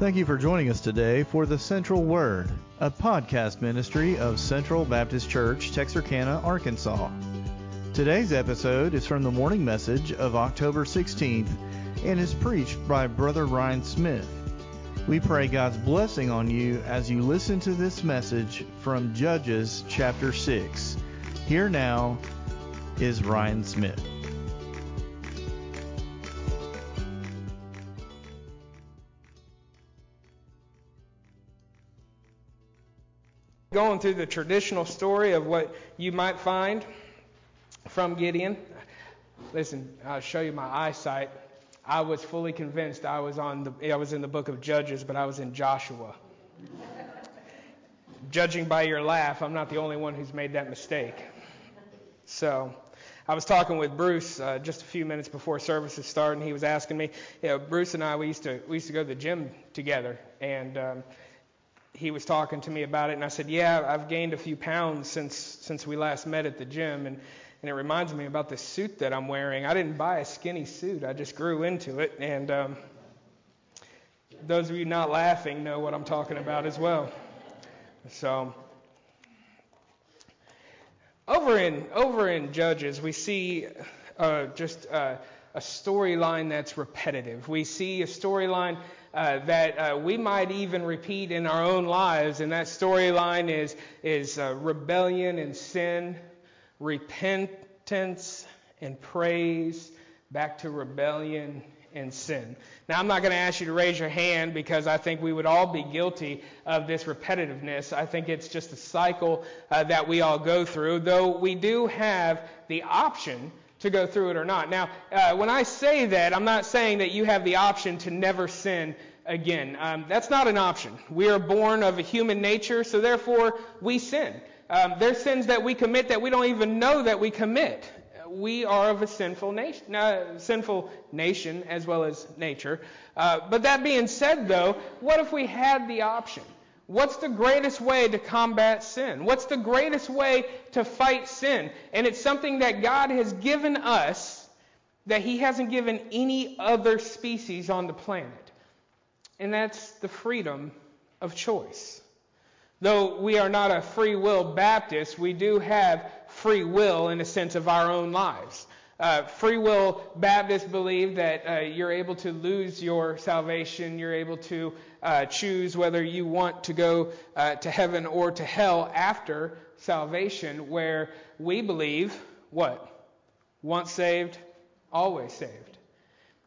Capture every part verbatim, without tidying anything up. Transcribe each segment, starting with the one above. Thank you for joining us today for The Central Word, a podcast ministry of Central Baptist Church, Texarkana, Arkansas. Today's episode is from the morning message of October sixteenth and is preached by Brother Ryan Smith. We pray God's blessing on you as you listen to this message from Judges chapter six. Here now is Ryan Smith. Going through the traditional story of what you might find from Gideon. Listen, I'll show you my eyesight. I was fully convinced I was on the I was in the book of Judges, but I was in Joshua. Judging by your laugh, I'm not the only one who's made that mistake. So, I was talking with Bruce uh, just a few minutes before services started, and he was asking me, you know, Bruce and I we used to we used to go to the gym together, and um he was talking to me about it, and I said, yeah, I've gained a few pounds since since we last met at the gym, and, and it reminds me about this suit that I'm wearing. I didn't buy a skinny suit. I just grew into it, and um, those of you not laughing know what I'm talking about as well. So over in, over in Judges, we see uh, just uh, a storyline that's repetitive. We see a storyline Uh, that uh, we might even repeat in our own lives, and that storyline is is uh, rebellion and sin, repentance and praise, back to rebellion and sin. Now, I'm not going to ask you to raise your hand because I think we would all be guilty of this repetitiveness. I think it's just a cycle uh, that we all go through, though we do have the option to go through it or not. Now, uh, when I say that, I'm not saying that you have the option to never sin again. Um, that's not an option. We are born of a human nature, so therefore we sin. Um, there's sins that we commit that we don't even know that we commit. We are of a sinful nation, uh, sinful nation as well as nature. Uh, but that being said, though, what if we had the option? What's the greatest way to combat sin? What's the greatest way to fight sin? And it's something that God has given us that He hasn't given any other species on the planet. And that's the freedom of choice. Though we are not a free will Baptist, we do have free will in a sense of our own lives. Uh, free will Baptists believe that uh, you're able to lose your salvation. You're able to uh, choose whether you want to go uh, to heaven or to hell after salvation, where we believe, what? Once saved, always saved.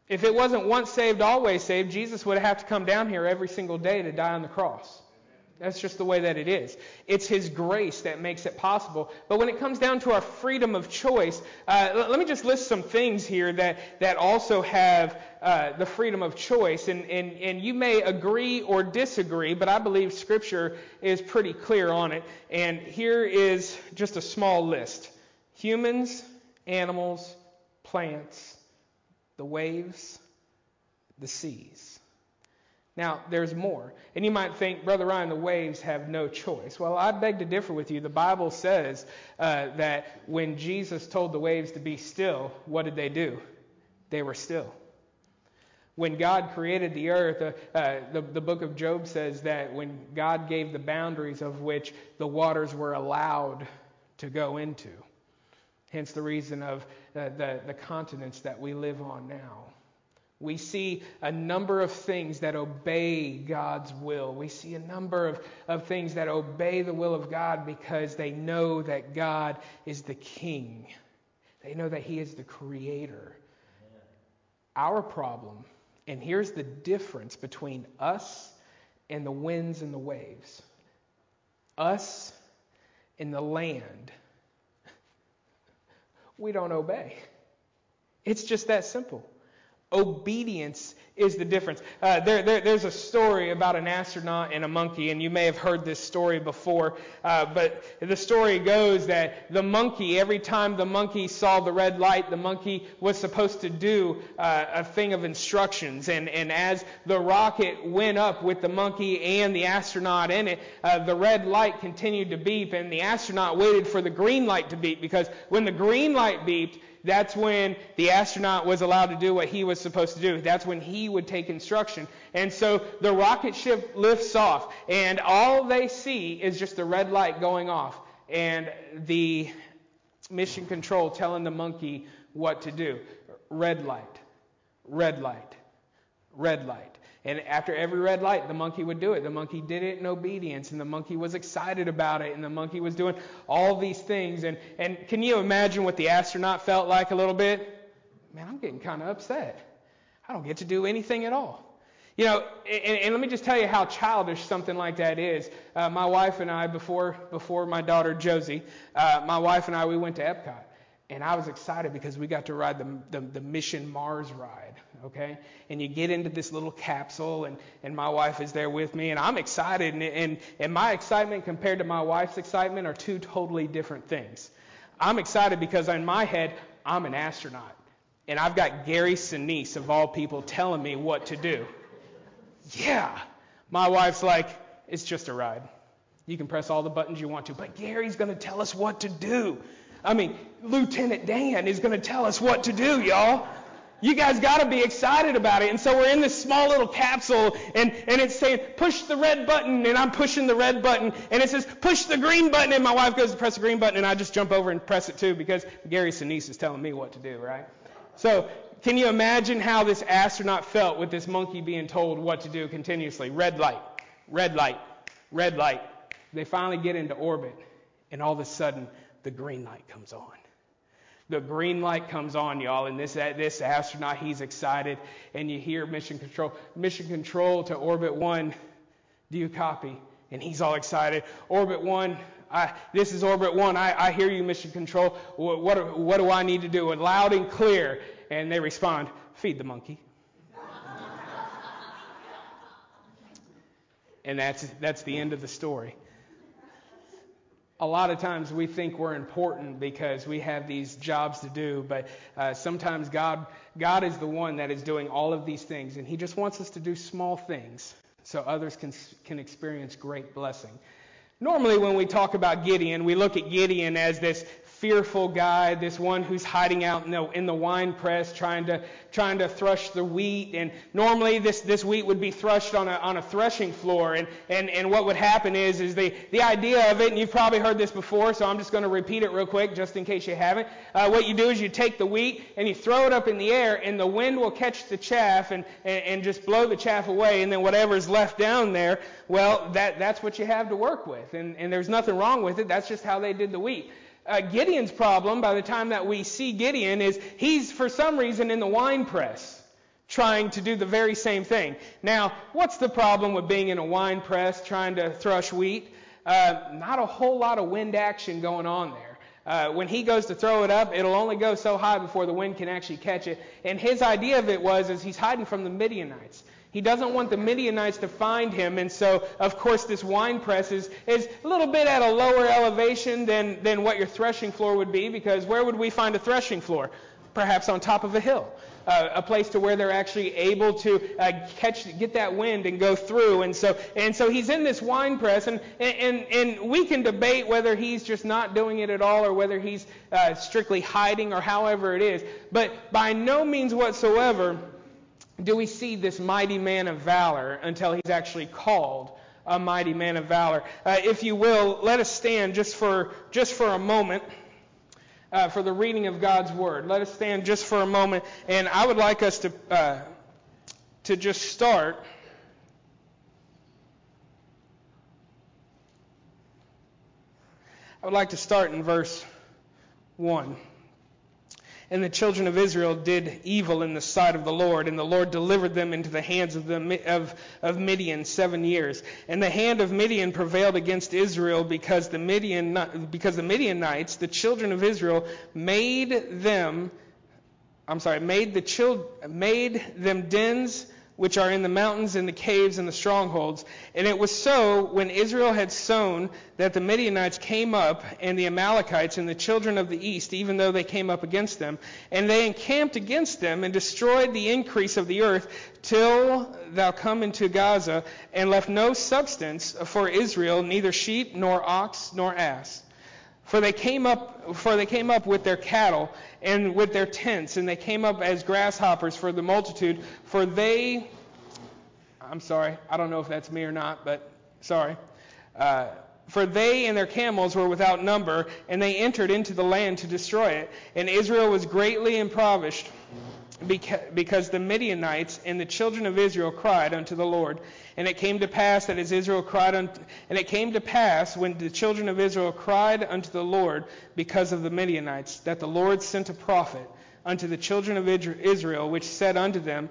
If it wasn't once saved, always saved, Jesus would have to come down here every single day to die on the cross. That's just the way that it is. It's His grace that makes it possible. But when it comes down to our freedom of choice, uh, l- let me just list some things here that, that also have uh, the freedom of choice. And, and, and you may agree or disagree, but I believe Scripture is pretty clear on it. And here is just a small list. Humans, animals, plants, the waves, the seas. Now, there's more. And you might think, Brother Ryan, the waves have no choice. Well, I beg to differ with you. The Bible says uh, that when Jesus told the waves to be still, what did they do? They were still. When God created the earth, uh, uh, the, the book of Job says that when God gave the boundaries of which the waters were allowed to go into. Hence the reason of uh, the, the continents that we live on now. We see a number of things that obey God's will. We see a number of, of things that obey the will of God because they know that God is the King. They know that He is the Creator. Amen. Our problem, and here's the difference between us and the winds and the waves. Us and the land. We don't obey. It's just that simple. Obedience is the difference. Uh, there, there, there's a story about an astronaut and a monkey, and you may have heard this story before, uh, but the story goes that the monkey, every time the monkey saw the red light, the monkey was supposed to do uh, a thing of instructions, and, and as the rocket went up with the monkey and the astronaut in it, uh, the red light continued to beep, and the astronaut waited for the green light to beep, because when the green light beeped, that's when the astronaut was allowed to do what he was supposed to do. That's when he he would take instruction. And so the rocket ship lifts off, and all they see is just the red light going off and the mission control telling the monkey what to do. Red light, red light, red light. And after every red light, the monkey would do it. The monkey did it in obedience, and the monkey was excited about it, and the monkey was doing all these things. And, and can you imagine what the astronaut felt like a little bit? Man, I'm getting kind of upset. I don't get to do anything at all. You know, and, and let me just tell you how childish something like that is. Uh, my wife and I, before before my daughter Josie, uh, my wife and I, we went to Epcot. And I was excited because we got to ride the, the, the Mission Mars ride, okay? And you get into this little capsule, and, and my wife is there with me, and I'm excited. And, and, and my excitement compared to my wife's excitement are two totally different things. I'm excited because in my head, I'm an astronaut. And I've got Gary Sinise, of all people, telling me what to do. Yeah. My wife's like, it's just a ride. You can press all the buttons you want to, but Gary's going to tell us what to do. I mean, Lieutenant Dan is going to tell us what to do, y'all. You guys got to be excited about it. And so we're in this small little capsule, and, and it's saying, push the red button, and I'm pushing the red button. And it says, push the green button, and my wife goes to press the green button, and I just jump over and press it too because Gary Sinise is telling me what to do, right? So can you imagine how this astronaut felt with this monkey being told what to do continuously? Red light, red light, red light. They finally get into orbit, and all of a sudden, the green light comes on. The green light comes on, y'all, and this this astronaut, he's excited, and you hear Mission Control, Mission Control to Orbit One, do you copy? And he's all excited. Orbit One, I, this is Orbit One. I, I hear you, Mission Control. What, what what do I need to do? And loud and clear, and they respond, feed the monkey. And that's that's the end of the story. A lot of times we think we're important because we have these jobs to do, but uh, sometimes God God is the one that is doing all of these things, and he just wants us to do small things so others can can experience great blessing. Normally when we talk about Gideon, we look at Gideon as this fearful guy, this one who's hiding out in the, in the wine press, trying to trying to thresh the wheat. And normally this, this wheat would be threshed on a on a threshing floor. And, and, and what would happen is is the, the idea of it, and you've probably heard this before, so I'm just going to repeat it real quick just in case you haven't. Uh, what you do is you take the wheat and you throw it up in the air, and the wind will catch the chaff and, and, and just blow the chaff away. And then whatever's left down there, well, that, that's what you have to work with. And, and there's nothing wrong with it. That's just how they did the wheat. Uh, Gideon's problem, by the time that we see Gideon, is he's for some reason in the wine press trying to do the very same thing. Now, what's the problem with being in a wine press trying to thresh wheat? Uh, not a whole lot of wind action going on there. Uh, when he goes to throw it up, it'll only go so high before the wind can actually catch it. And his idea of it was is he's hiding from the Midianites. He doesn't want the Midianites to find him, and so, of course, this wine press is, is a little bit at a lower elevation than, than what your threshing floor would be, because where would we find a threshing floor? Perhaps on top of a hill, uh, a place to where they're actually able to uh, catch, get that wind and go through. And so, and so he's in this wine press, and and and we can debate whether he's just not doing it at all or whether he's uh, strictly hiding or however it is. But by no means whatsoever do we see this mighty man of valor until he's actually called a mighty man of valor. Uh, if you will, let us stand just for just for a moment uh, for the reading of God's word. Let us stand just for a moment, and I would like us to uh, to just start I would like to start in verse one. And the children of Israel did evil in the sight of the Lord, and the Lord delivered them into the hands of, the, of, of Midian seven years. And the hand of Midian prevailed against Israel because the, Midian, because the Midianites, the children of Israel, made them, I'm sorry, made the children, made them dens which are in the mountains and the caves and the strongholds. And it was so when Israel had sown that the Midianites came up and the Amalekites and the children of the east, even though they came up against them. And they encamped against them and destroyed the increase of the earth till thou come into Gaza, and left no substance for Israel, neither sheep nor ox nor ass. For they came up, for they came up with their cattle and with their tents, and they came up as grasshoppers for the multitude. For they, I'm sorry, I don't know if that's me or not, but sorry. Uh, for they and their camels were without number, and they entered into the land to destroy it. And Israel was greatly impoverished, because the Midianites and the children of Israel cried unto the Lord. And it came to pass that as Israel cried unto, and it came to pass when the children of Israel cried unto the Lord because of the Midianites, that the Lord sent a prophet unto the children of Israel, which said unto them,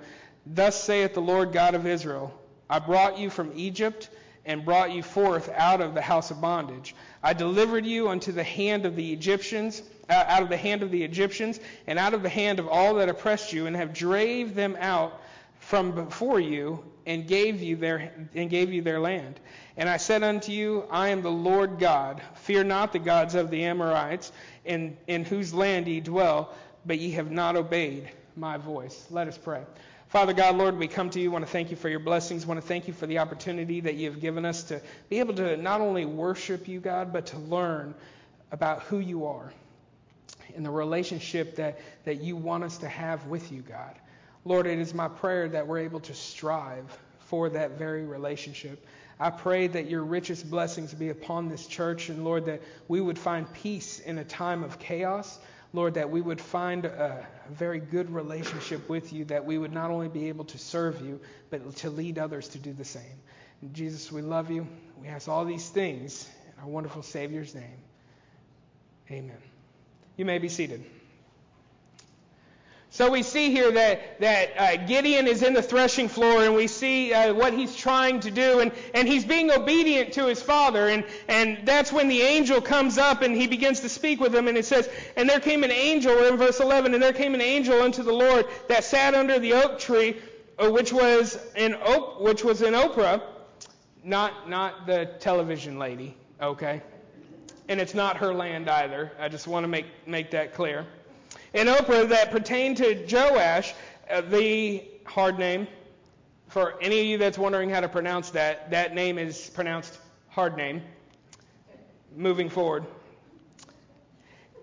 Thus saith the Lord God of Israel, I brought you from Egypt, and brought you forth out of the house of bondage. I delivered you unto the hand of the Egyptians, uh, out of the hand of the Egyptians, and out of the hand of all that oppressed you, and have drave them out from before you, and gave you their and gave you their land. And I said unto you, I am the Lord God. Fear not the gods of the Amorites, in in whose land ye dwell, but ye have not obeyed my voice. Let us pray. Father God, Lord, we come to you. We want to thank you for your blessings. We want to thank you for the opportunity that you have given us to be able to not only worship you, God, but to learn about who you are and the relationship that, that you want us to have with you, God. Lord, it is my prayer that we're able to strive for that very relationship. I pray that your richest blessings be upon this church, and Lord, that we would find peace in a time of chaos. Lord, that we would find a very good relationship with you, that we would not only be able to serve you, but to lead others to do the same. And Jesus, we love you. We ask all these things in our wonderful Savior's name. Amen. You may be seated. So we see here that, that uh, Gideon is in the threshing floor, and we see uh, what he's trying to do, and, and he's being obedient to his father, and, and that's when the angel comes up and he begins to speak with him, and it says, and there came an angel, we're in verse eleven, and there came an angel unto the Lord that sat under the oak tree, which was in Op- which was in Ophrah, not not the television lady, okay, and it's not her land either. I just want to make make that clear. In Ophrah that pertained to Joash, uh, the hard name. For any of you that's wondering how to pronounce that, that name is pronounced hard name. Moving forward.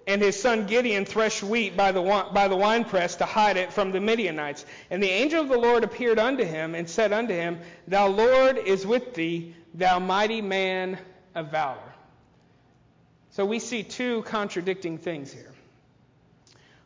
And his son Gideon threshed wheat by the by the winepress to hide it from the Midianites. And the angel of the Lord appeared unto him and said unto him, Thou Lord is with thee, thou mighty man of valor. So we see two contradicting things here.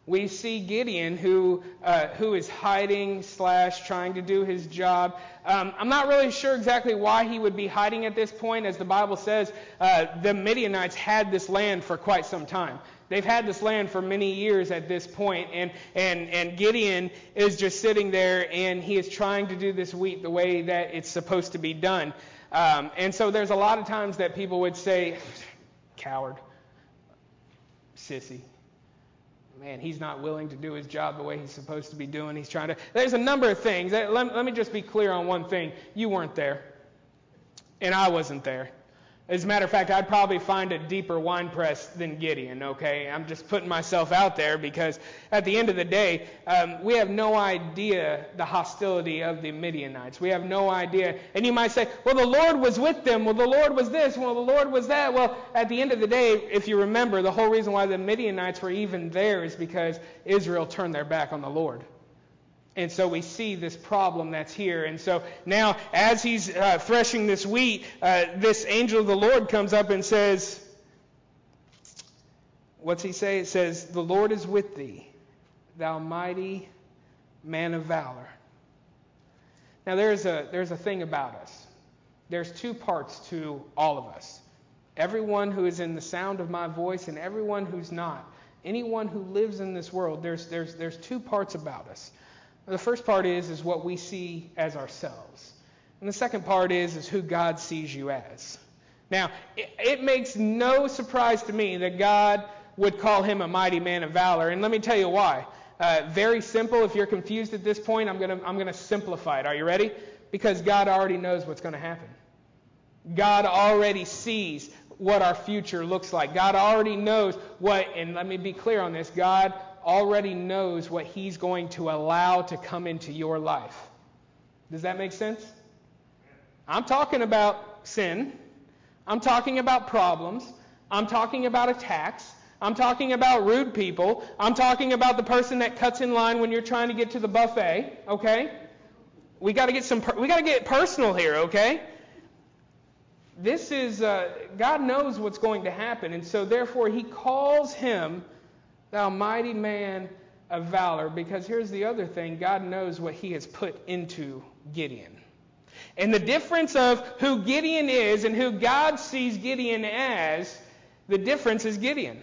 We see Gideon, who uh, who is hiding slash trying to do his job. Um, I'm not really sure exactly why he would be hiding at this point. As the Bible says, uh, the Midianites had this land for quite some time. They've had this land for many years at this point, and, and, and Gideon is just sitting there, and he is trying to do this wheat the way that it's supposed to be done. Um, and so there's a lot of times that people would say, coward, sissy. Man, he's not willing to do his job the way he's supposed to be doing. He's trying to. There's a number of things. Let, let me just be clear on one thing. You weren't there, and I wasn't there. As a matter of fact, I'd probably find a deeper wine press than Gideon, okay? I'm just putting myself out there because at the end of the day, um, we have no idea the hostility of the Midianites. We have no idea. And you might say, well, the Lord was with them. Well, the Lord was this. Well, the Lord was that. Well, at the end of the day, if you remember, the whole reason why the Midianites were even there is because Israel turned their back on the Lord. And so we see this problem that's here. And so now as he's uh, threshing this wheat, uh, this angel of the Lord comes up and says, what's he say? It says, the Lord is with thee, thou mighty man of valor. Now there's a, there's a thing about us. There's two parts to all of us. Everyone who is in the sound of my voice and everyone who's not. Anyone who lives in this world, there's, there's, there's two parts about us. The first part is is what we see as ourselves. And the second part is is who God sees you as. Now, it, it makes no surprise to me that God would call him a mighty man of valor, and let me tell you why. Uh, very simple. If you're confused at this point, I'm going to I'm going to simplify it. Are you ready? Because God already knows what's going to happen. God already sees what our future looks like. God already knows what, and let me be clear on this, God already knows what he's going to allow to come into your life. Does that make sense? I'm talking about sin. I'm talking about problems. I'm talking about attacks. I'm talking about rude people. I'm talking about the person that cuts in line when you're trying to get to the buffet, okay? We got to get some per- we got to get personal here, okay? This is uh, God knows what's going to happen, and so therefore he calls him thou mighty man of valor, because here's the other thing, God knows what he has put into Gideon. And the difference of who Gideon is and who God sees Gideon as, the difference is Gideon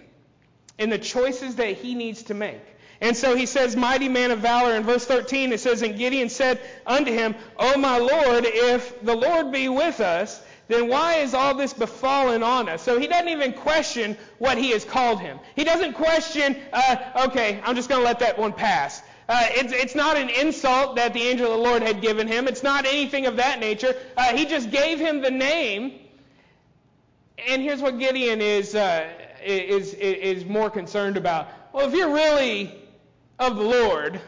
and the choices that he needs to make. And so he says, mighty man of valor. In verse thirteen, it says, and Gideon said unto him, O my Lord, if the Lord be with us, then why is all this befallen on us? So he doesn't even question what he has called him. He doesn't question, uh, okay, I'm just going to let that one pass. Uh, it's, it's not an insult that the angel of the Lord had given him. It's not anything of that nature. Uh, he just gave him the name. And here's what Gideon is, uh, is, is more concerned about. Well, if you're really of the Lord,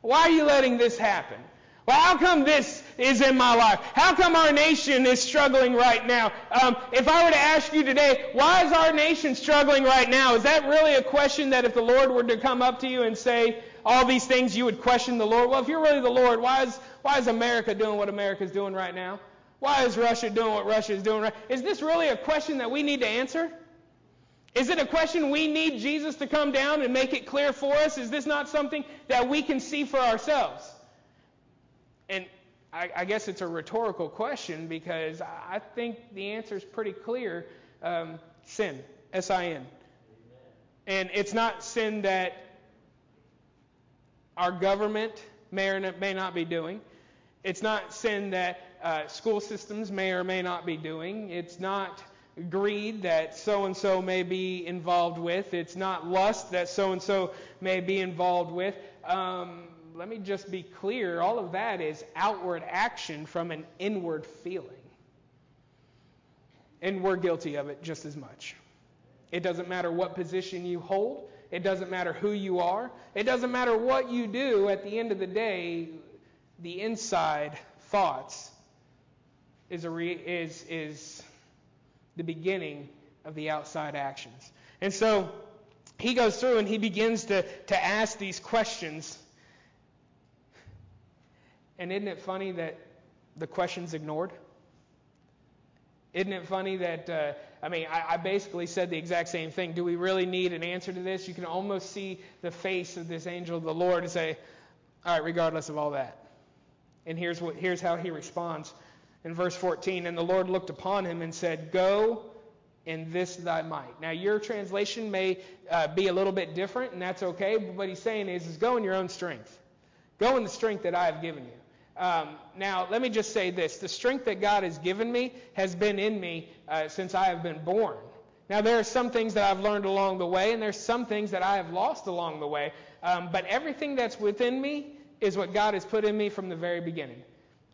why are you letting this happen? Well, how come this is in my life? How come our nation is struggling right now? Um, if I were to ask you today, why is our nation struggling right now? Is that really a question that if the Lord were to come up to you and say all these things, you would question the Lord? Well, if you're really the Lord, why is why is America doing what America's doing right now? Why is Russia doing what Russia is doing right now? Is this really a question that we need to answer? Is it a question we need Jesus to come down and make it clear for us? Is this not something that we can see for ourselves? And I, I guess it's a rhetorical question, because I think the answer is pretty clear. Um, sin, S I N. Amen. And it's not sin that our government may or may not be doing. It's not sin that uh, school systems may or may not be doing. It's not greed that so-and-so may be involved with. It's not lust that so-and-so may be involved with. Um, let me just be clear. All of that is outward action from an inward feeling. And we're guilty of it just as much. It doesn't matter what position you hold. It doesn't matter who you are. It doesn't matter what you do. At the end of the day, the inside thoughts is a re- is is... the beginning of the outside actions. And so he goes through and he begins to, to ask these questions. And isn't it funny that the question's ignored? Isn't it funny that, uh, I mean, I, I basically said the exact same thing. Do we really need an answer to this? You can almost see the face of this angel of the Lord and say, all right, regardless of all that. And here's what here's how he responds. In verse fourteen, and the Lord looked upon him and said, Go in this thy might. Now your translation may uh, be a little bit different, and that's okay, but what he's saying is, is go in your own strength. Go in the strength that I have given you. Um, now let me just say this. The strength that God has given me has been in me uh, since I have been born. Now there are some things that I've learned along the way, and there's some things that I have lost along the way, um, but everything that's within me is what God has put in me from the very beginning.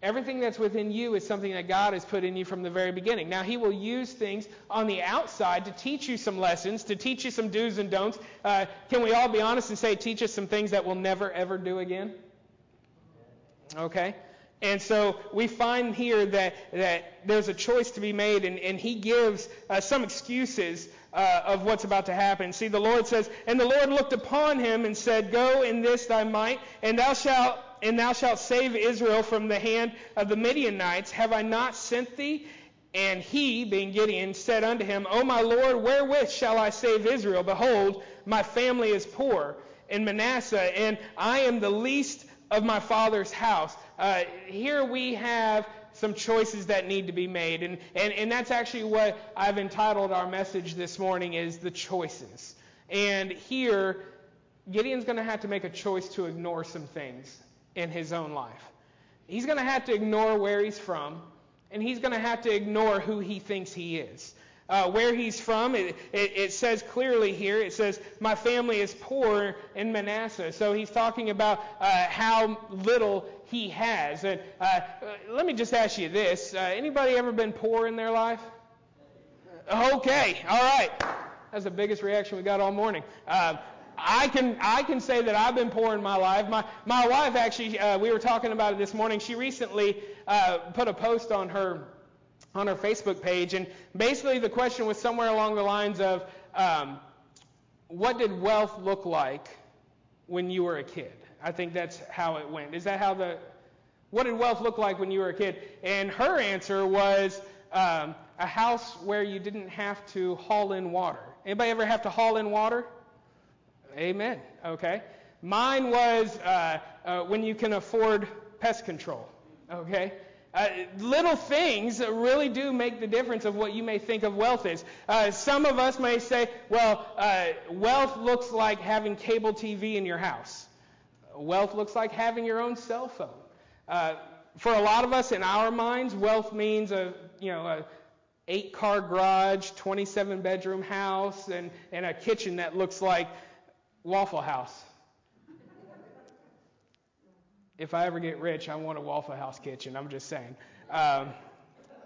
Everything that's within you is something that God has put in you from the very beginning. Now, he will use things on the outside to teach you some lessons, to teach you some do's and don'ts. Uh, can we all be honest and say, teach us some things that we'll never, ever do again? Okay. And so we find here that, that there's a choice to be made, and, and he gives uh, some excuses uh, of what's about to happen. See, the Lord says, and the Lord looked upon him and said, Go in this thy might, and thou shalt... And thou shalt save Israel from the hand of the Midianites. Have I not sent thee? And he, being Gideon, said unto him, O my Lord, wherewith shall I save Israel? Behold, my family is poor in Manasseh, and I am the least of my father's house. Uh, here we have some choices that need to be made. And, and, and that's actually what I've entitled our message this morning, is the choices. And here, Gideon's going to have to make a choice to ignore some things in his own life. He's going to have to ignore where he's from, and he's going to have to ignore who he thinks he is. Uh, where he's from, it, it, it says clearly here, it says, my family is poor in Manasseh. So he's talking about uh, how little he has. And uh, let me just ask you this. Uh, anybody ever been poor in their life? Okay, all right. That's the biggest reaction we got all morning. Uh, I can I can say that I've been poor in my life. My my wife actually, uh, we were talking about it this morning. She recently uh, put a post on her on our Facebook page, and basically the question was somewhere along the lines of, um, what did wealth look like when you were a kid? I think that's how it went. Is that how the, what did wealth look like when you were a kid? And her answer was um, a house where you didn't have to haul in water. Anybody ever have to haul in water? Amen. Okay. Mine was uh, uh, when you can afford pest control. Okay. Uh, little things really do make the difference of what you may think of wealth is. Uh, some of us may say, well, uh, wealth looks like having cable T V in your house. Wealth looks like having your own cell phone. Uh, for a lot of us, in our minds, wealth means a, you know, a eight-car garage, twenty-seven bedroom house, and, and a kitchen that looks like Waffle House. If I ever get rich, I want a Waffle House kitchen. I'm just saying. Um,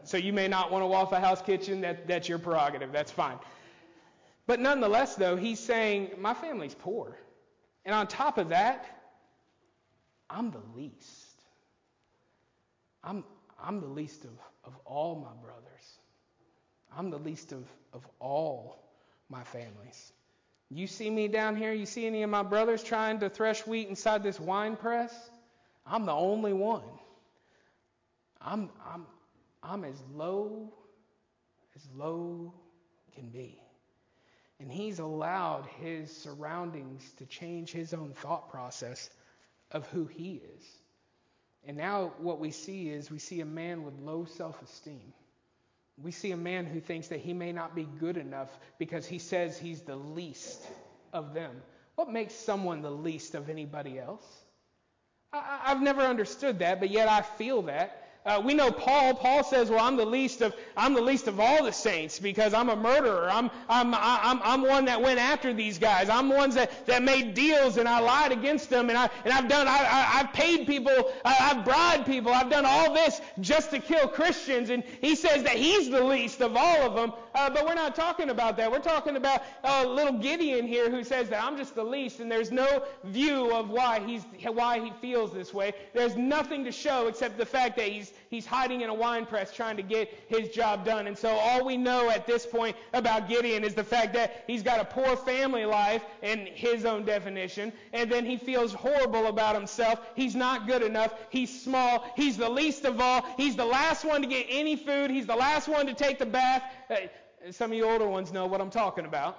so you may not want a Waffle House kitchen. That, that's your prerogative. That's fine. But nonetheless, though, he's saying, my family's poor. And on top of that, I'm the least. I'm I'm the least of, of all my brothers. I'm the least of, of all my families. You see me down here? You see any of my brothers trying to thresh wheat inside this wine press? I'm the only one. I'm I'm I'm as low as low can be. And he's allowed his surroundings to change his own thought process of who he is. And now what we see is we see a man with low self-esteem. We see a man who thinks that he may not be good enough because he says he's the least of them. What makes someone the least of anybody else? I, I've never understood that, but yet I feel that. Uh, we know Paul. Paul says, "Well, I'm the least of I'm the least of all the saints because I'm a murderer. I'm I'm I'm I'm one that went after these guys. I'm ones that, that made deals and I lied against them and I and I've done I, I I've paid people. I, I've bribed people. I've done all this just to kill Christians." And he says that he's the least of all of them. Uh, but we're not talking about that. We're talking about uh, little Gideon here who says that I'm just the least, and there's no view of why he's why he feels this way. There's nothing to show except the fact that he's He's hiding in a wine press trying to get his job done. And so all we know at this point about Gideon is the fact that he's got a poor family life in his own definition. And then he feels horrible about himself. He's not good enough. He's small. He's the least of all. He's the last one to get any food. He's the last one to take the bath. Some of you older ones know what I'm talking about.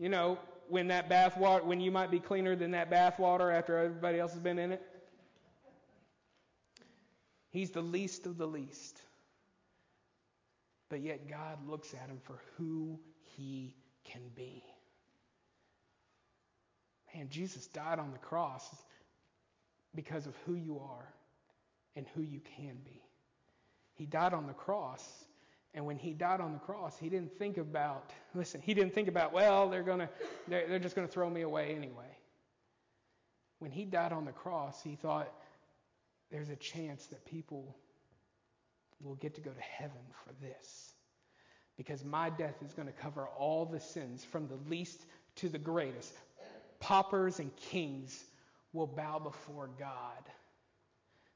You know, when that bath water, when you might be cleaner than that bath water after everybody else has been in it. He's the least of the least. But yet God looks at him for who he can be. Man, Jesus died on the cross because of who you are and who you can be. He died on the cross, and when he died on the cross, he didn't think about, listen, he didn't think about, well, they're gonna they're, they're just gonna throw me away anyway. When he died on the cross, he thought, there's a chance that people will get to go to heaven for this. Because my death is going to cover all the sins from the least to the greatest. Paupers and kings will bow before God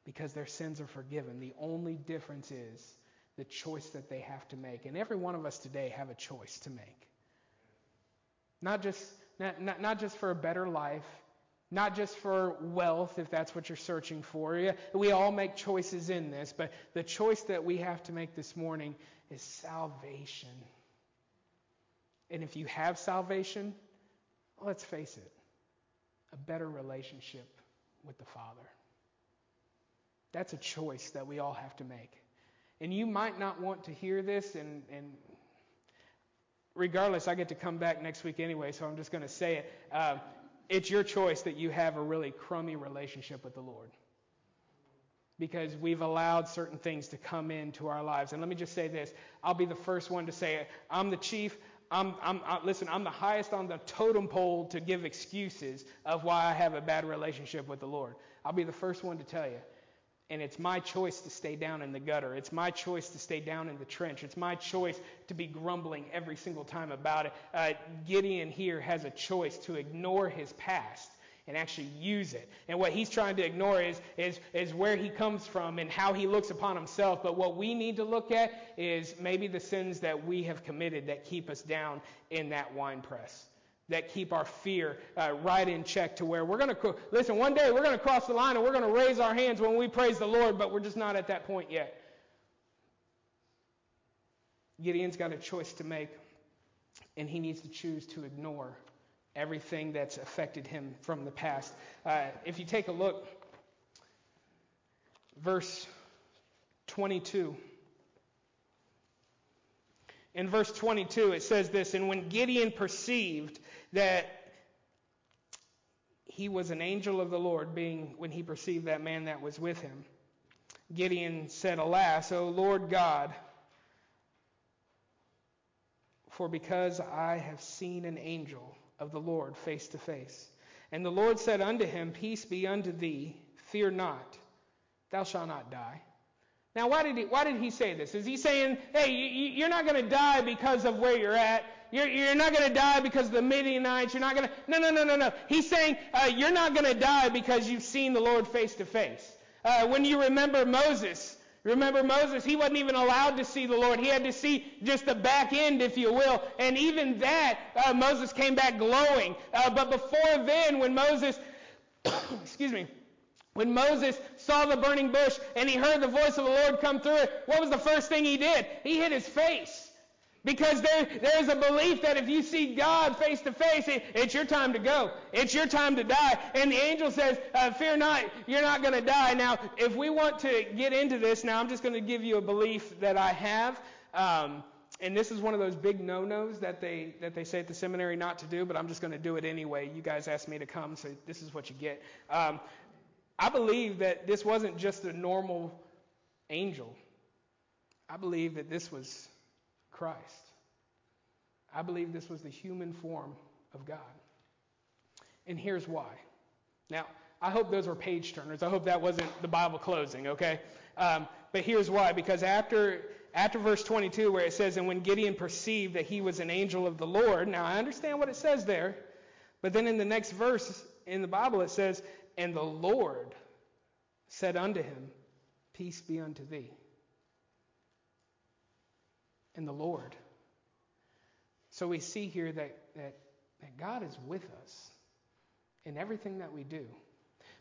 because their sins are forgiven. The only difference is the choice that they have to make. And every one of us today have a choice to make. Not just, not, not, not just for a better life, not just for wealth, if that's what you're searching for. We all make choices in this, but the choice that we have to make this morning is salvation. And if you have salvation, let's face it, a better relationship with the Father. That's a choice that we all have to make. And you might not want to hear this, and, and regardless, I get to come back next week anyway, so I'm just going to say it. Um, It's your choice that you have a really crummy relationship with the Lord because we've allowed certain things to come into our lives. And let me just say this. I'll be the first one to say it. I'm the chief. I'm, I'm, I, listen, I'm the highest on the totem pole to give excuses of why I have a bad relationship with the Lord. I'll be the first one to tell you. And it's my choice to stay down in the gutter. It's my choice to stay down in the trench. It's my choice to be grumbling every single time about it. Uh, Gideon here has a choice to ignore his past and actually use it. And what he's trying to ignore is, is, is where he comes from and how he looks upon himself. But what we need to look at is maybe the sins that we have committed that keep us down in that wine press, that keep our fear uh, right in check to where we're going to, listen, one day we're going to cross the line and we're going to raise our hands when we praise the Lord, but we're just not at that point yet. Gideon's got a choice to make, and he needs to choose to ignore everything that's affected him from the past. Uh, if you take a look, verse twenty-two. In verse twenty-two, it says this, "And when Gideon perceived that he was an angel of the Lord," being when he perceived that man that was with him, "Gideon said, 'Alas, O Lord God, for because I have seen an angel of the Lord face to face.' And the Lord said unto him, Peace be unto thee, fear not, thou shalt not die." Now, why did he, why did he say this? Is he saying, hey, you're not going to die because of where you're at? You're, you're not going to die because of the Midianites? You're not going to... No, no, no, no, no. He's saying uh, you're not going to die because you've seen the Lord face to face. Uh, when you remember Moses... Remember Moses, he wasn't even allowed to see the Lord. He had to see just the back end, if you will. And even that, uh, Moses came back glowing. Uh, but before then, when Moses, excuse me, when Moses saw the burning bush and he heard the voice of the Lord come through it, what was the first thing he did? He hit his face. Because there, there's a belief that if you see God face to face, it, it's your time to go. It's your time to die. And the angel says, uh, fear not, you're not going to die. Now, if we want to get into this, now I'm just going to give you a belief that I have. Um, and this is one of those big no-nos that they, that they say at the seminary not to do, but I'm just going to do it anyway. You guys asked me to come, so this is what you get. Um, I believe that this wasn't just a normal angel. I believe that this was... Christ. I believe this was the human form of God. And here's why. Now, I hope those were page turners. I hope that wasn't the Bible closing, okay? Um, but here's why. Because after after verse twenty-two, where it says, "And when Gideon perceived that he was an angel of the Lord," now I understand what it says there, but then in the next verse in the Bible it says, "And the Lord said unto him, Peace be unto thee." And the Lord. So we see here that, that, that God is with us in everything that we do.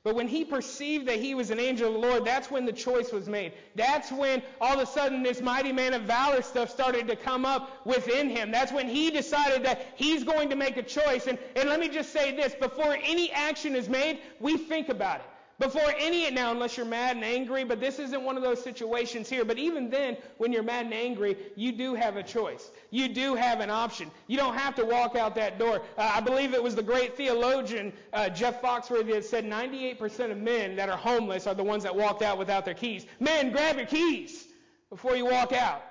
But when he perceived that he was an angel of the Lord, that's when the choice was made. That's when all of a sudden this mighty man of valor stuff started to come up within him. That's when he decided that he's going to make a choice. And, and let me just say this, before any action is made, we think about it. Before any, now unless you're mad and angry, but this isn't one of those situations here. But even then, when you're mad and angry, you do have a choice. You do have an option. You don't have to walk out that door. Uh, I believe it was the great theologian, uh, Jeff Foxworthy, that said ninety-eight percent of men that are homeless are the ones that walked out without their keys. Men, grab your keys before you walk out.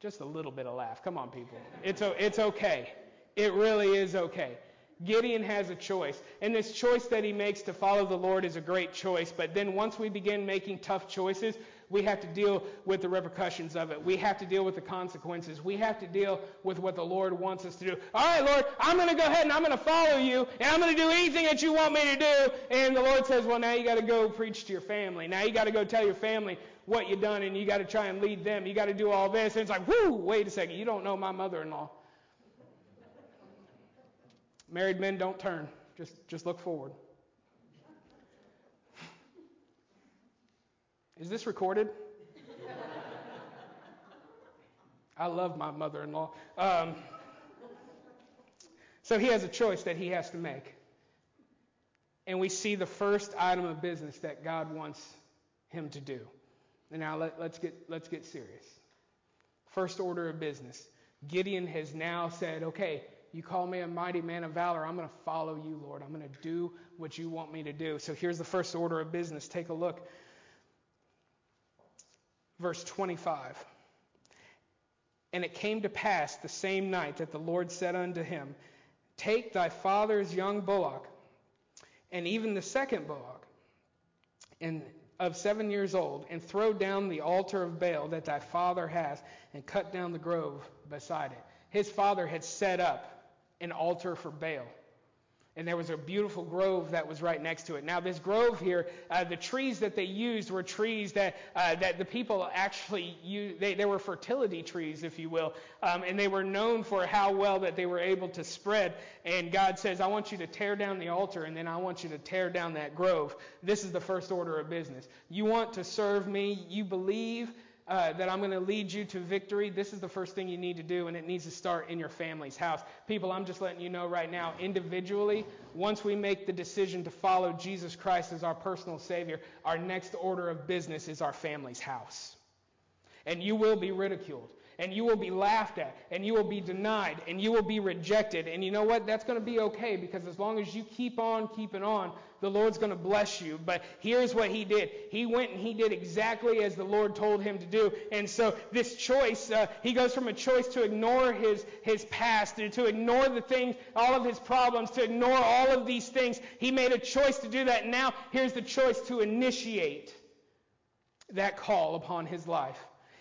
Just a little bit of laugh. Come on, people. It's, it's okay. It really is okay. Gideon has a choice, and this choice that he makes to follow the Lord is a great choice, but then once we begin making tough choices, we have to deal with the repercussions of it. We have to deal with the consequences. We have to deal with what the Lord wants us to do. All right, Lord, I'm going to go ahead and I'm going to follow you, and I'm going to do anything that you want me to do. And the Lord says, well, now you got to go preach to your family. Now you got to go tell your family what you done, and you got to try and lead them. You got to do all this. And it's like, whoo, wait a second, you don't know my mother-in-law. Married men, don't turn. Just just look forward. Is this recorded? I love my mother-in-law. Um, so he has a choice that he has to make. And we see the first item of business that God wants him to do. And now let, let's get let's get serious. First order of business. Gideon has now said, okay, you call me a mighty man of valor. I'm going to follow you, Lord. I'm going to do what you want me to do. So here's the first order of business. Take a look. Verse twenty-five. "And it came to pass the same night that the Lord said unto him, Take thy father's young bullock, and even the second bullock, and of seven years old, and throw down the altar of Baal that thy father hath, and cut down the grove beside it." His father had set up an altar for Baal. and there was a beautiful grove that was right next to it. Now, this grove here, uh, the trees that they used were trees that uh, that the people actually used. They, they were fertility trees, if you will, um, and they were known for how well that they were able to spread. And God says, I want you to tear down the altar, and then I want you to tear down that grove. This is the first order of business. You want to serve me. You believe Uh, that I'm going to lead you to victory. This is the first thing you need to do, and it needs to start in your family's house. People, I'm just letting you know right now, individually, once we make the decision to follow Jesus Christ as our personal Savior, our next order of business is our family's house. And you will be ridiculed, and you will be laughed at, and you will be denied, and you will be rejected. And you know what? That's going to be okay, because as long as you keep on keeping on, the Lord's going to bless you. But here's what he did. He went and he did exactly as the Lord told him to do. And so this choice, uh, he goes from a choice to ignore his, his past, to, to ignore the things, all of his problems, to ignore all of these things. He made a choice to do that. And now here's the choice to initiate that call upon his life.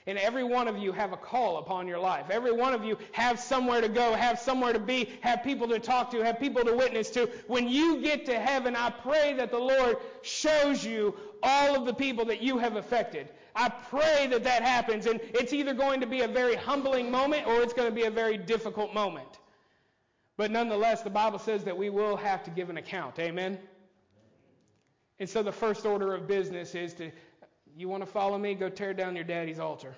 And every one of you have a call upon your life. Every one of you have somewhere to go, have somewhere to be, have people to talk to, have people to witness to. When you get to heaven, I pray that the Lord shows you all of the people that you have affected. I pray that that happens. And it's either going to be a very humbling moment or it's going to be a very difficult moment. But nonetheless, the Bible says that we will have to give an account. Amen? And so the first order of business is to... You want to follow me? Go tear down your daddy's altar.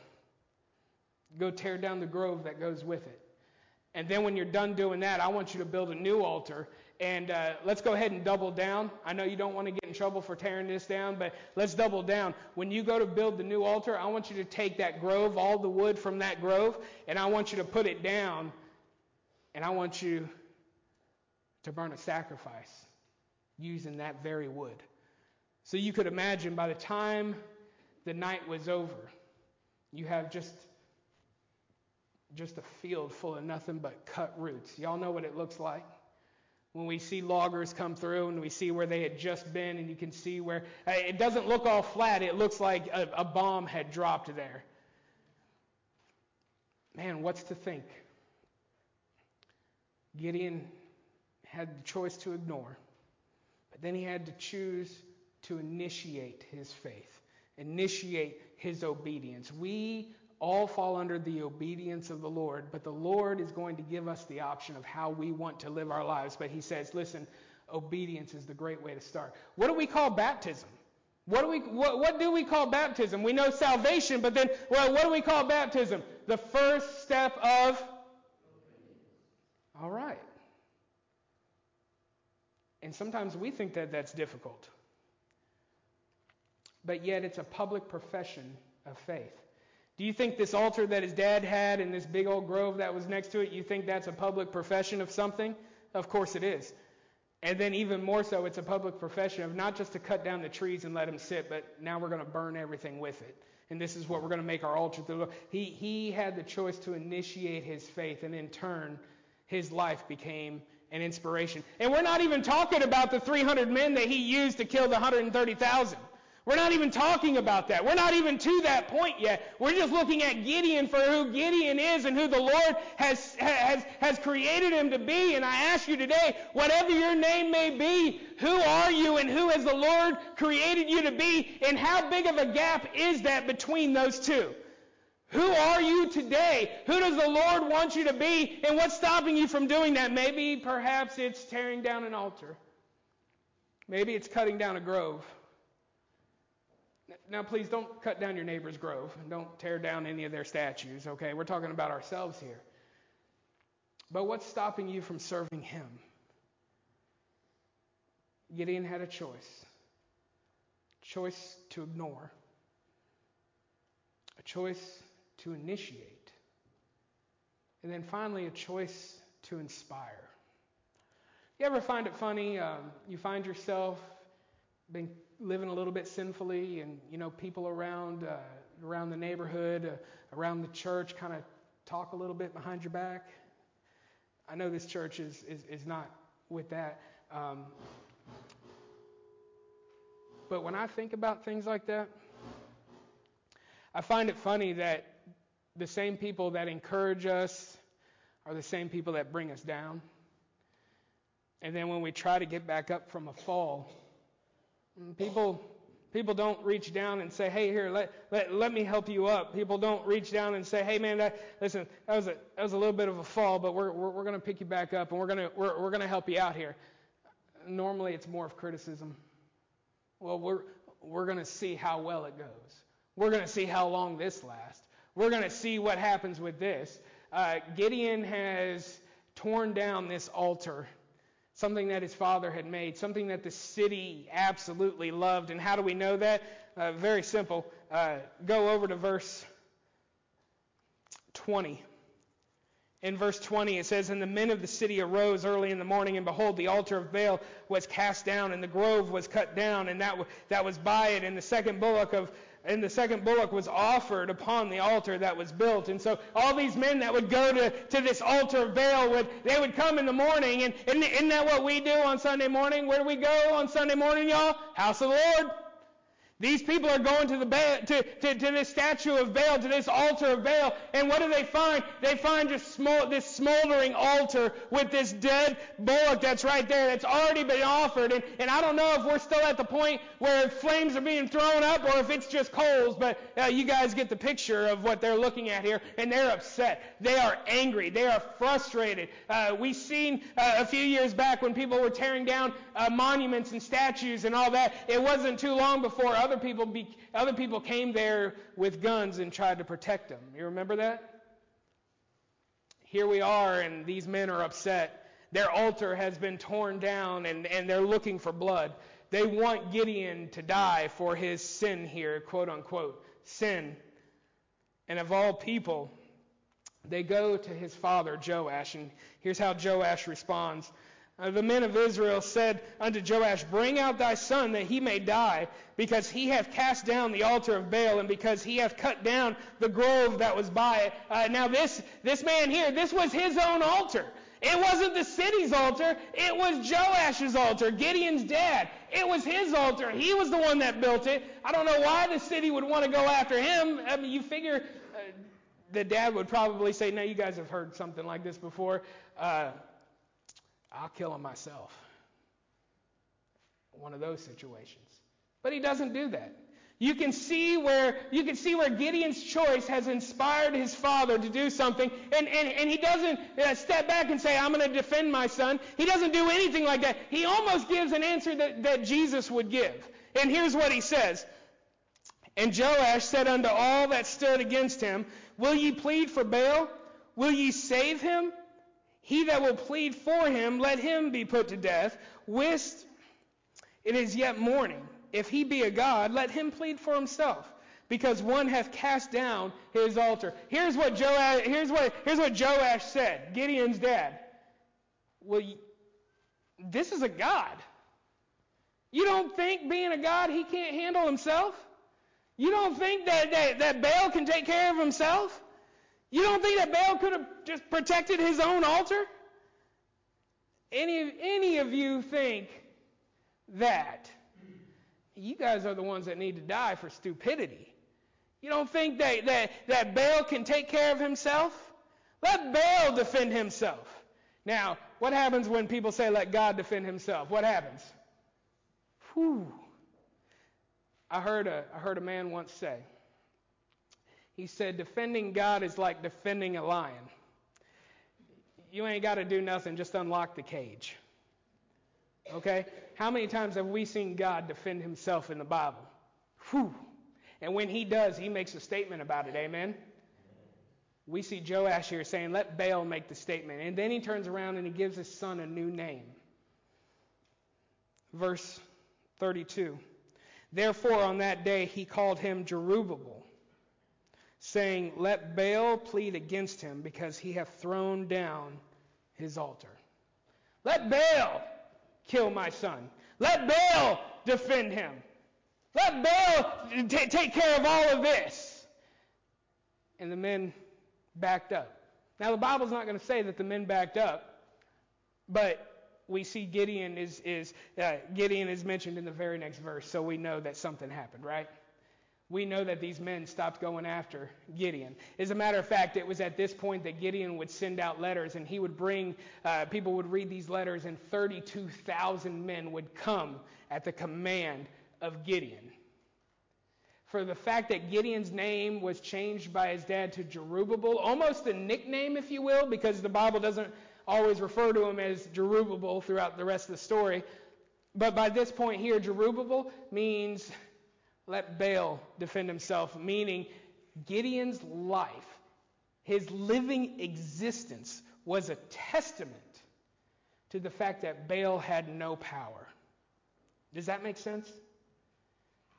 Go tear down the grove that goes with it. And then when you're done doing that, I want you to build a new altar. And uh, let's go ahead and double down. I know you don't want to get in trouble for tearing this down, but let's double down. When you go to build the new altar, I want you to take that grove, all the wood from that grove, and I want you to put it down. And I want you to burn a sacrifice using that very wood. So you could imagine by the time the night was over, you have just, just a field full of nothing but cut roots. Y'all know what it looks like when we see loggers come through and we see where they had just been, and you can see where it doesn't look all flat. It looks like a, a bomb had dropped there. Man, what's to think? Gideon had the choice to ignore, but then he had to choose to initiate his faith. Initiate his obedience. We all fall under the obedience of the Lord, but the Lord is going to give us the option of how we want to live our lives. But he says, listen, obedience is the great way to start. What do we call baptism? What do we what, what do we call baptism? We know salvation, but then well, what do we call baptism? The first step of obedience. All right. And sometimes we think that that's difficult. But yet it's a public profession of faith. Do you think this altar that his dad had and this big old grove that was next to it, you think that's a public profession of something? Of course it is. And then even more so, it's a public profession of not just to cut down the trees and let them sit, but now we're going to burn everything with it. And this is what we're going to make our altar through. He, he had the choice to initiate his faith, and in turn, his life became an inspiration. And we're not even talking about the three hundred men that he used to kill the one hundred thirty thousand. We're not even talking about that. We're not even to that point yet. We're just looking at Gideon for who Gideon is and who the Lord has has has created him to be. And I ask you today, whatever your name may be, who are you and who has the Lord created you to be? And how big of a gap is that between those two? Who are you today? Who does the Lord want you to be? And what's stopping you from doing that? Maybe, perhaps it's tearing down an altar. Maybe it's cutting down a grove. Now, please don't cut down your neighbor's grove and don't tear down any of their statues, okay? We're talking about ourselves here. But what's stopping you from serving him? Gideon had a choice. Choice to ignore. A choice to initiate. And then finally, a choice to inspire. You ever find it funny? Um, you find yourself being... living a little bit sinfully, and you know people around uh, around the neighborhood, uh, around the church, kind of talk a little bit behind your back. I know this church is is, is not with that, um, but when I think about things like that, I find it funny that the same people that encourage us are the same people that bring us down. And then when we try to get back up from a fall, people people don't reach down and say, "Hey, here, let let, let me help you up." People don't reach down and say, "Hey, man, that, listen, that was a that was a little bit of a fall, but we're we're, we're going to pick you back up and we're going to we're we're going to help you out here." Normally, it's more of criticism. Well, we're we're going to see how well it goes. We're going to see how long this lasts. We're going to see what happens with this. Uh, Gideon has torn down this altar, something that his father had made, something that the city absolutely loved. And how do we know that? Uh, very simple. Uh, go over to verse twenty. In verse twenty it says, "And the men of the city arose early in the morning, and behold, the altar of Baal was cast down, and the grove was cut down, and that w- that was by it, and the second bullock of And the second bullock was offered upon the altar that was built." And so all these men that would go to, to this altar of Baal, would, they would come in the morning. And isn't, isn't that what we do on Sunday morning? Where do we go on Sunday morning, y'all? House of the Lord. These people are going to the Baal, to, to, to this statue of Baal, to this altar of Baal. And what do they find? They find just smol- this smoldering altar with this dead bullock that's right there that's already been offered. And, and I don't know if we're still at the point where flames are being thrown up or if it's just coals. But uh, you guys get the picture of what they're looking at here. And they're upset. They are angry. They are frustrated. Uh, we've seen uh, a few years back when people were tearing down uh, monuments and statues and all that. It wasn't too long before Other people, be, other people came there with guns and tried to protect them. You remember that? Here we are, and these men are upset. Their altar has been torn down, and, and they're looking for blood. They want Gideon to die for his sin here, quote unquote, sin. And of all people, they go to his father, Joash. And here's how Joash responds. Uh, the men of Israel said unto Joash, "Bring out thy son, that he may die, because he hath cast down the altar of Baal, and because he hath cut down the grove that was by it." Uh, now this this man here, this was his own altar. It wasn't the city's altar. It was Joash's altar, Gideon's dad. It was his altar. He was the one that built it. I don't know why the city would want to go after him. I mean, you figure uh, the dad would probably say, "Now you guys have heard something like this before. Uh I'll kill him myself." One of those situations. But he doesn't do that. You can see where you can see where Gideon's choice has inspired his father to do something. And, and, and he doesn't step back and say, "I'm going to defend my son." He doesn't do anything like that. He almost gives an answer that, that Jesus would give. And here's what he says. "And Joash said unto all that stood against him, Will ye plead for Baal? Will ye save him? He that will plead for him, let him be put to death. Whilst it is yet morning, if he be a god, let him plead for himself, because one hath cast down his altar." Here's what Joash, here's what, here's what Joash said, Gideon's dad. "Well, you, this is a god. You don't think being a god, he can't handle himself? You don't think that, that, that Baal can take care of himself? You don't think that Baal could have just protected his own altar? Any of, any of you think that? You guys are the ones that need to die for stupidity. You don't think that, that, that Baal can take care of himself? Let Baal defend himself." Now, what happens when people say, "Let God defend himself"? What happens? Whew. I heard a, I heard a man once say, he said, "Defending God is like defending a lion. You ain't got to do nothing, just unlock the cage." Okay? How many times have we seen God defend himself in the Bible? Whew. And when he does, he makes a statement about it. Amen? We see Joash here saying, "Let Baal make the statement." And then he turns around and he gives his son a new name. Verse thirty-two. "Therefore on that day he called him Jerubbabel, saying, Let Baal plead against him, because he hath thrown down his altar." Let Baal kill my son. Let Baal defend him. Let Baal t- take care of all of this. And the men backed up. Now the Bible's not going to say that the men backed up, but we see Gideon is is uh, Gideon is mentioned in the very next verse, so we know that something happened, right? we know that these men stopped going after Gideon. As a matter of fact, it was at this point that Gideon would send out letters, and he would bring, uh, people would read these letters, and thirty-two thousand men would come at the command of Gideon. For the fact that Gideon's name was changed by his dad to Jerubbabel, almost a nickname, if you will, because the Bible doesn't always refer to him as Jerubbabel throughout the rest of the story. But by this point here, Jerubbabel means let Baal defend himself, meaning Gideon's life, his living existence, was a testament to the fact that Baal had no power. Does that make sense?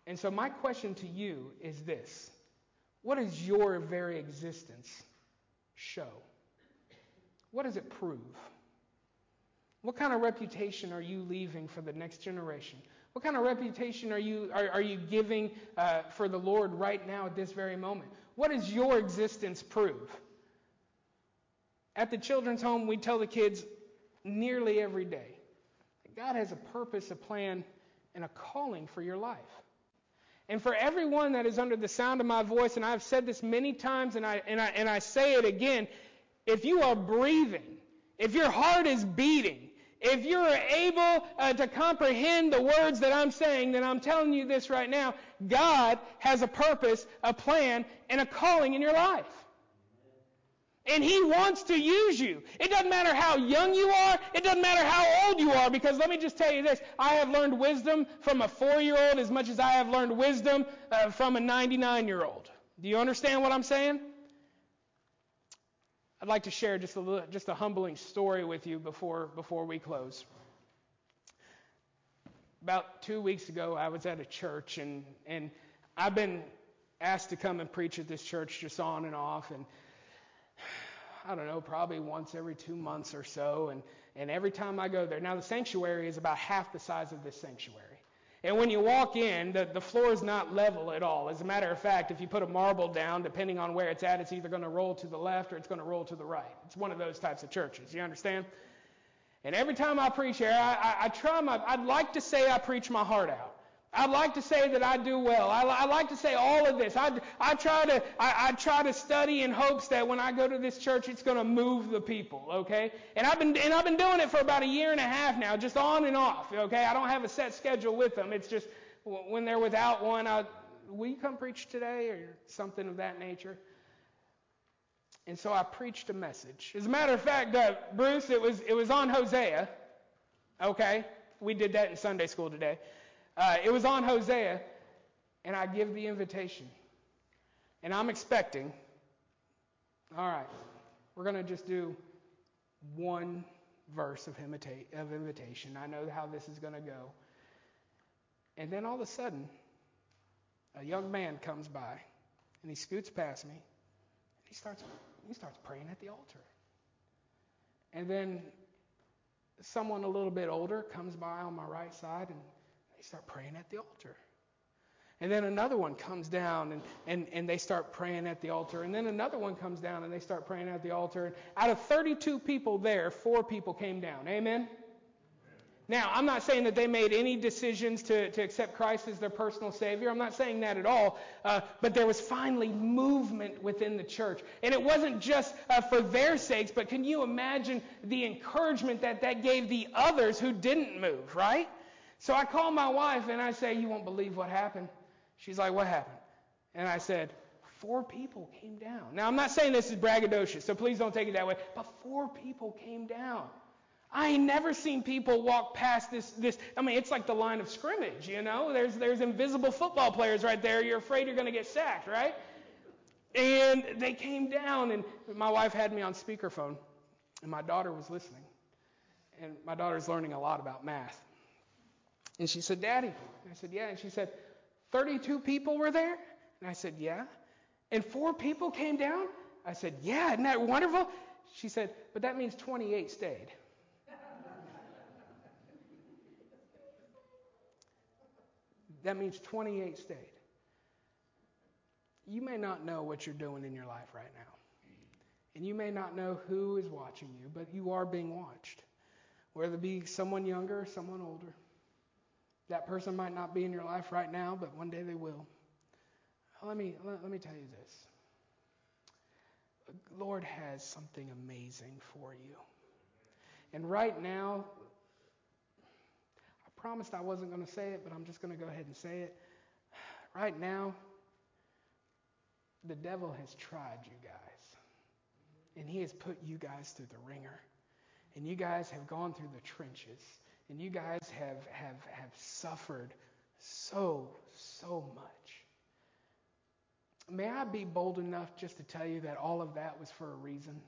And so my question to you is this: what does your very existence show? What does it prove? What kind of reputation are you leaving for the next generation? What kind of reputation are you are, are you giving uh, for the Lord right now at this very moment? What does your existence prove? At the children's home, we tell the kids nearly every day that God has a purpose, a plan, and a calling for your life. And for everyone that is under the sound of my voice, and I've said this many times, and I and I and I say it again, if you are breathing, if your heart is beating, if you're able uh, to comprehend the words that I'm saying, then I'm telling you this right now: God has a purpose, a plan, and a calling in your life. And He wants to use you. It doesn't matter how young you are. It doesn't matter how old you are. Because let me just tell you this. I have learned wisdom from a four-year-old as much as I have learned wisdom uh, from a ninety-nine-year-old. Do you understand what I'm saying? I'd like to share just a little, just a humbling story with you before before we close. About two weeks ago, I was at a church, and and I've been asked to come and preach at this church just on and off, and I don't know, probably once every two months or so, and and every time I go there. Now the sanctuary is about half the size of this sanctuary. And when you walk in, the, the floor is not level at all. As a matter of fact, if you put a marble down, depending on where it's at, it's either going to roll to the left or it's going to roll to the right. It's one of those types of churches. You understand? And every time I preach here, I, I, I try my, I'd like to say I preach my heart out. I'd like to say that I do well. I, I like to say all of this. I, I try to I, I try to study in hopes that when I go to this church, it's going to move the people. Okay, and I've been and I've been doing it for about a year and a half now, just on and off. Okay, I don't have a set schedule with them. It's just when they're without one, I will you come preach today or something of that nature. And so I preached a message. As a matter of fact, uh, Bruce, it was it was on Hosea. Okay, we did that in Sunday school today. Uh, it was on Hosea, and I give the invitation. And I'm expecting, all right, we're going to just do one verse of, imita- of invitation. I know how this is going to go. And then all of a sudden, a young man comes by, and he scoots past me, and he starts, he starts praying at the altar. And then someone a little bit older comes by on my right side, and they start praying at the altar. And then another one comes down, and, and, and they start praying at the altar. And then another one comes down, and they start praying at the altar. And out of thirty-two people there, four people came down. Amen? Now, I'm not saying that they made any decisions to, to accept Christ as their personal Savior. I'm not saying that at all. Uh, but there was finally movement within the church. And it wasn't just uh, for their sakes, but can you imagine the encouragement that that gave the others who didn't move, right? So I called my wife, and I say, you won't believe what happened. She's like, what happened? And I said, four people came down. Now, I'm not saying this is braggadocious, so please don't take it that way. But four people came down. I ain't never seen people walk past this. This I mean, it's like the line of scrimmage, you know. There's, there's invisible football players right there. You're afraid you're going to get sacked, right? And they came down, and my wife had me on speakerphone, and my daughter was listening. And my daughter's learning a lot about math. And she said, Daddy. And I said, yeah. And she said, thirty-two people were there? And I said, yeah. And four people came down? I said, yeah. Isn't that wonderful? She said, but that means twenty-eight stayed. That means twenty-eight stayed. You may not know what you're doing in your life right now. And you may not know who is watching you, but you are being watched. Whether it be someone younger or someone older. That person might not be in your life right now, but one day they will. Let me, let, let me tell you this. The Lord has something amazing for you. And right now, I promised I wasn't going to say it, but I'm just going to go ahead and say it. Right now, the devil has tried you guys. And he has put you guys through the ringer. And you guys have gone through the trenches. And you guys have have, have suffered so, so much. May I be bold enough just to tell you that all of that was for a reason?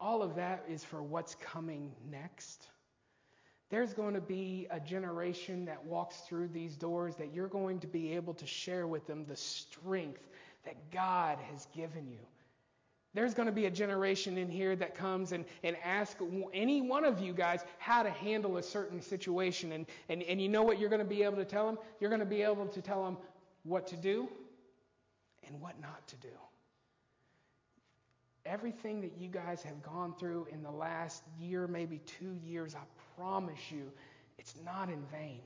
All of that is for what's coming next. There's going to be a generation that walks through these doors that you're going to be able to share with them the strength that God has given you. There's going to be a generation in here that comes and, and asks any one of you guys how to handle a certain situation. And, and, and you know what you're going to be able to tell them? You're going to be able to tell them what to do and what not to do. Everything that you guys have gone through in the last year, maybe two years, I promise you, it's not in vain.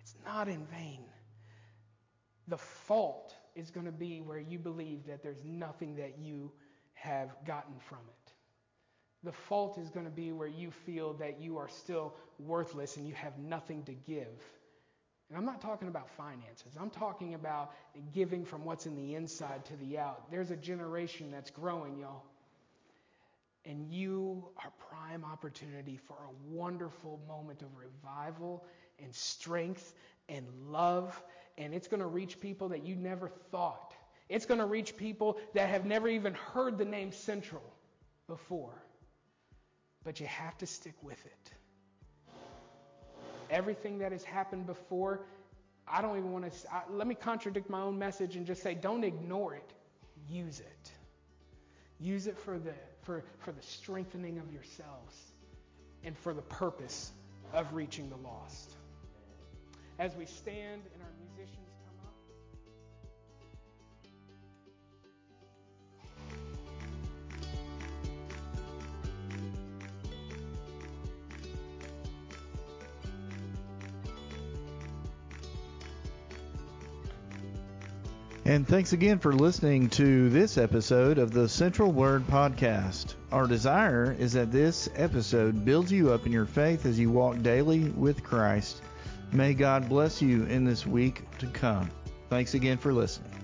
It's not in vain. The fault is going to be where you believe that there's nothing that you have gotten from it. The fault is going to be where you feel that you are still worthless and you have nothing to give. And I'm not talking about finances. I'm talking about giving from what's in the inside to the out. There's a generation that's growing, y'all. And you are prime opportunity for a wonderful moment of revival and strength and love. And it's going to reach people that you never thought. It's going to reach people that have never even heard the name Central before. But you have to stick with it. Everything that has happened before, I don't even want to... I, let me contradict my own message and just say, don't ignore it. Use it. Use it for the, for, for the strengthening of yourselves and for the purpose of reaching the lost. As we stand and our musicians come up. And thanks again for listening to this episode of the Central Word Podcast. Our desire is that this episode builds you up in your faith as you walk daily with Christ. May God bless you in this week to come. Thanks again for listening.